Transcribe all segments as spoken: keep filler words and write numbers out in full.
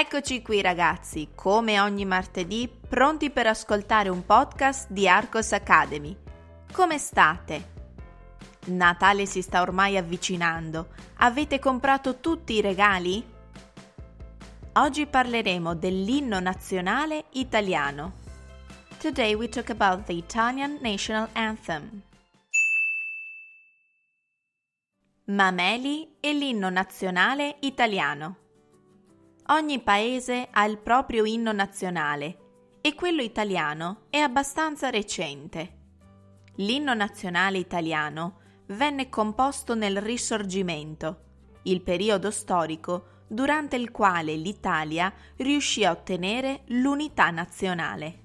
Eccoci qui ragazzi, come ogni martedì, pronti per ascoltare un podcast di Arcos Academy. Come state? Natale si sta ormai avvicinando. Avete comprato tutti i regali? Oggi parleremo dell'inno nazionale italiano. Today we talk about the Italian National Anthem. Mameli e l'inno nazionale italiano. Ogni paese ha il proprio inno nazionale e quello italiano è abbastanza recente. L'inno nazionale italiano venne composto nel Risorgimento, il periodo storico durante il quale l'Italia riuscì a ottenere l'unità nazionale.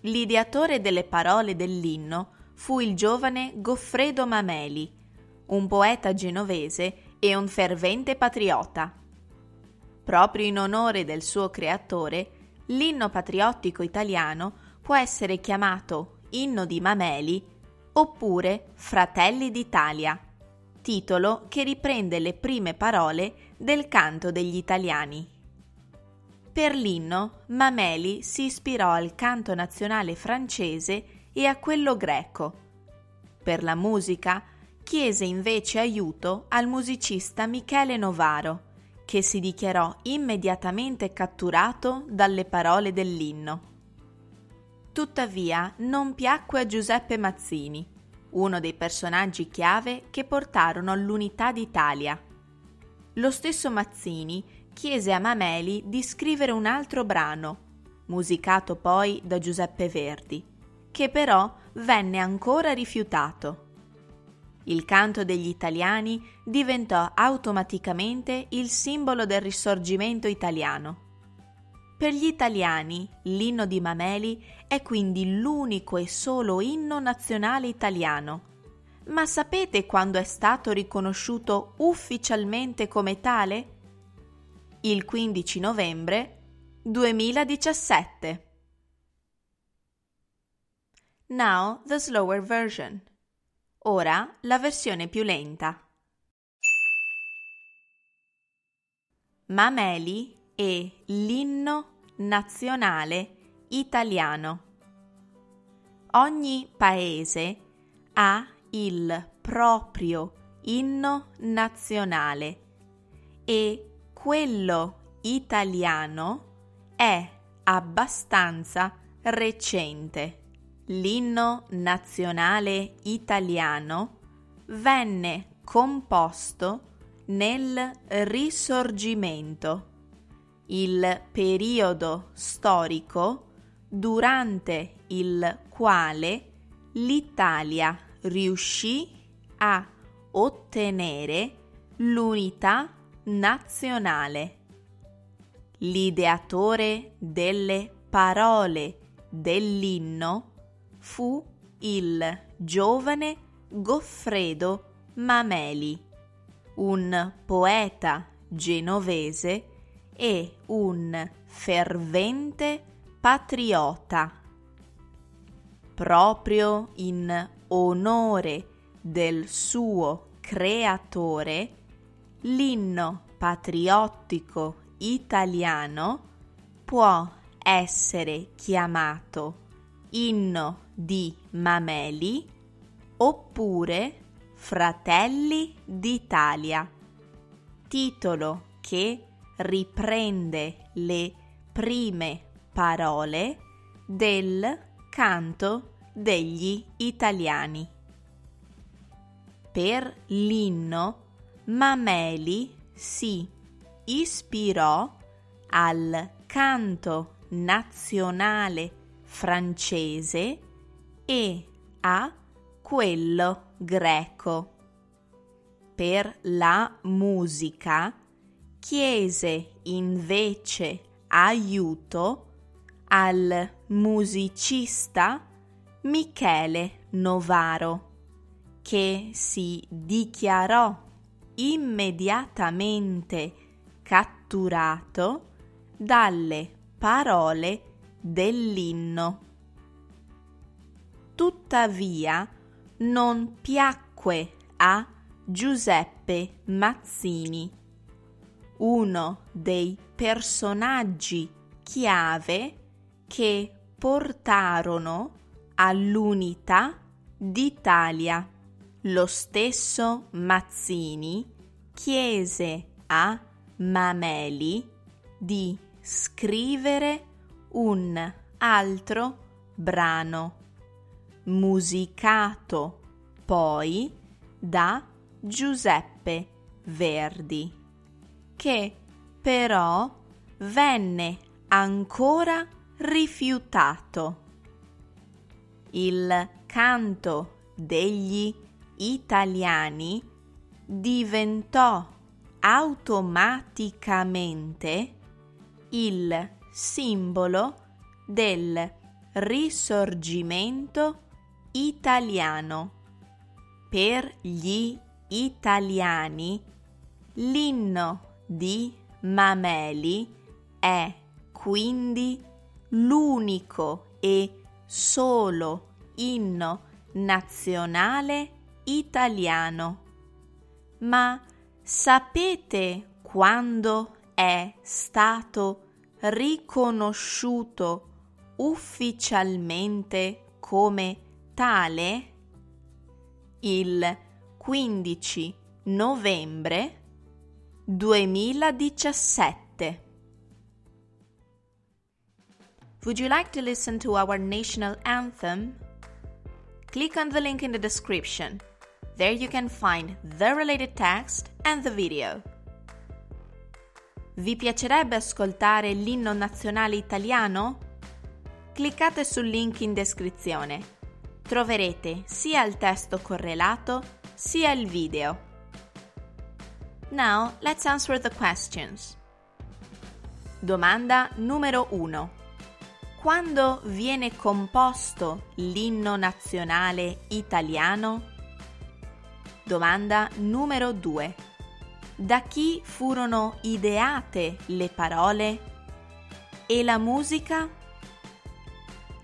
L'ideatore delle parole dell'inno fu il giovane Goffredo Mameli, un poeta genovese e un fervente patriota. Proprio in onore del suo creatore, l'inno patriottico italiano può essere chiamato Inno di Mameli oppure Fratelli d'Italia, titolo che riprende le prime parole del canto degli italiani. Per l'inno, Mameli si ispirò al canto nazionale francese e a quello greco. Per la musica, chiese invece aiuto al musicista Michele Novaro, che si dichiarò immediatamente catturato dalle parole dell'inno. Tuttavia, non piacque a Giuseppe Mazzini, uno dei personaggi chiave che portarono all'unità d'Italia. Lo stesso Mazzini chiese a Mameli di scrivere un altro brano, musicato poi da Giuseppe Verdi, che però venne ancora rifiutato. Il canto degli italiani diventò automaticamente il simbolo del Risorgimento italiano. Per gli italiani, l'inno di Mameli è quindi l'unico e solo inno nazionale italiano. Ma sapete quando è stato riconosciuto ufficialmente come tale? Il quindici novembre duemiladiciassette. Now the slower version. Ora la versione più lenta. Mameli e l'inno nazionale italiano. Ogni paese ha il proprio inno nazionale e quello italiano è abbastanza recente. L'inno nazionale italiano venne composto nel Risorgimento, il periodo storico durante il quale l'Italia riuscì a ottenere l'unità nazionale. L'ideatore delle parole dell'inno fu il giovane Goffredo Mameli, un poeta genovese e un fervente patriota. Proprio in onore del suo creatore, l'inno patriottico italiano può essere chiamato Inno di Mameli oppure Fratelli d'Italia, titolo che riprende le prime parole del canto degli italiani. Per l'inno Mameli si ispirò al canto nazionale francese e a quello greco. Per la musica chiese invece aiuto al musicista Michele Novaro, che si dichiarò immediatamente catturato dalle parole dell'inno. Tuttavia non piacque a Giuseppe Mazzini uno dei personaggi chiave che portarono all'unità d'Italia. Lo stesso Mazzini chiese a Mameli di scrivere un altro brano, musicato poi da Giuseppe Verdi, che però venne ancora rifiutato. Il canto degli italiani diventò automaticamente il simbolo del Risorgimento italiano. Per gli italiani l'inno di Mameli è quindi l'unico e solo inno nazionale italiano. Ma sapete quando è stato riconosciuto ufficialmente come tale? Il quindici novembre duemiladiciassette. Would you like to listen to our national anthem? Click on the link in the description. There you can find the related text and the video. Vi piacerebbe ascoltare l'inno nazionale italiano? Cliccate sul link in descrizione. Troverete sia il testo correlato sia il video. Now, let's answer the questions. Domanda numero uno. Quando viene composto l'inno nazionale italiano? Domanda numero due. Da chi furono ideate le parole e la musica?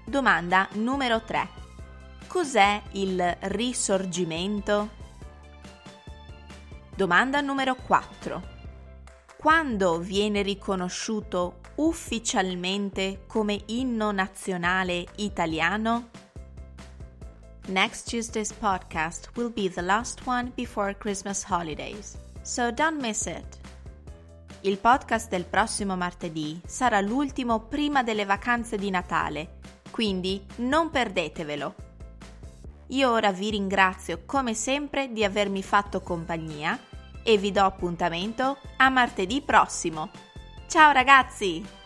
Domanda numero tre. Cos'è il Risorgimento? Domanda numero quattro. Quando viene riconosciuto ufficialmente come inno nazionale italiano? Next Tuesday's podcast will be the last one before Christmas holidays, so don't miss it. Il podcast del prossimo martedì sarà l'ultimo prima delle vacanze di Natale, quindi non perdetevelo. Io ora vi ringrazio come sempre di avermi fatto compagnia e vi do appuntamento a martedì prossimo. Ciao ragazzi!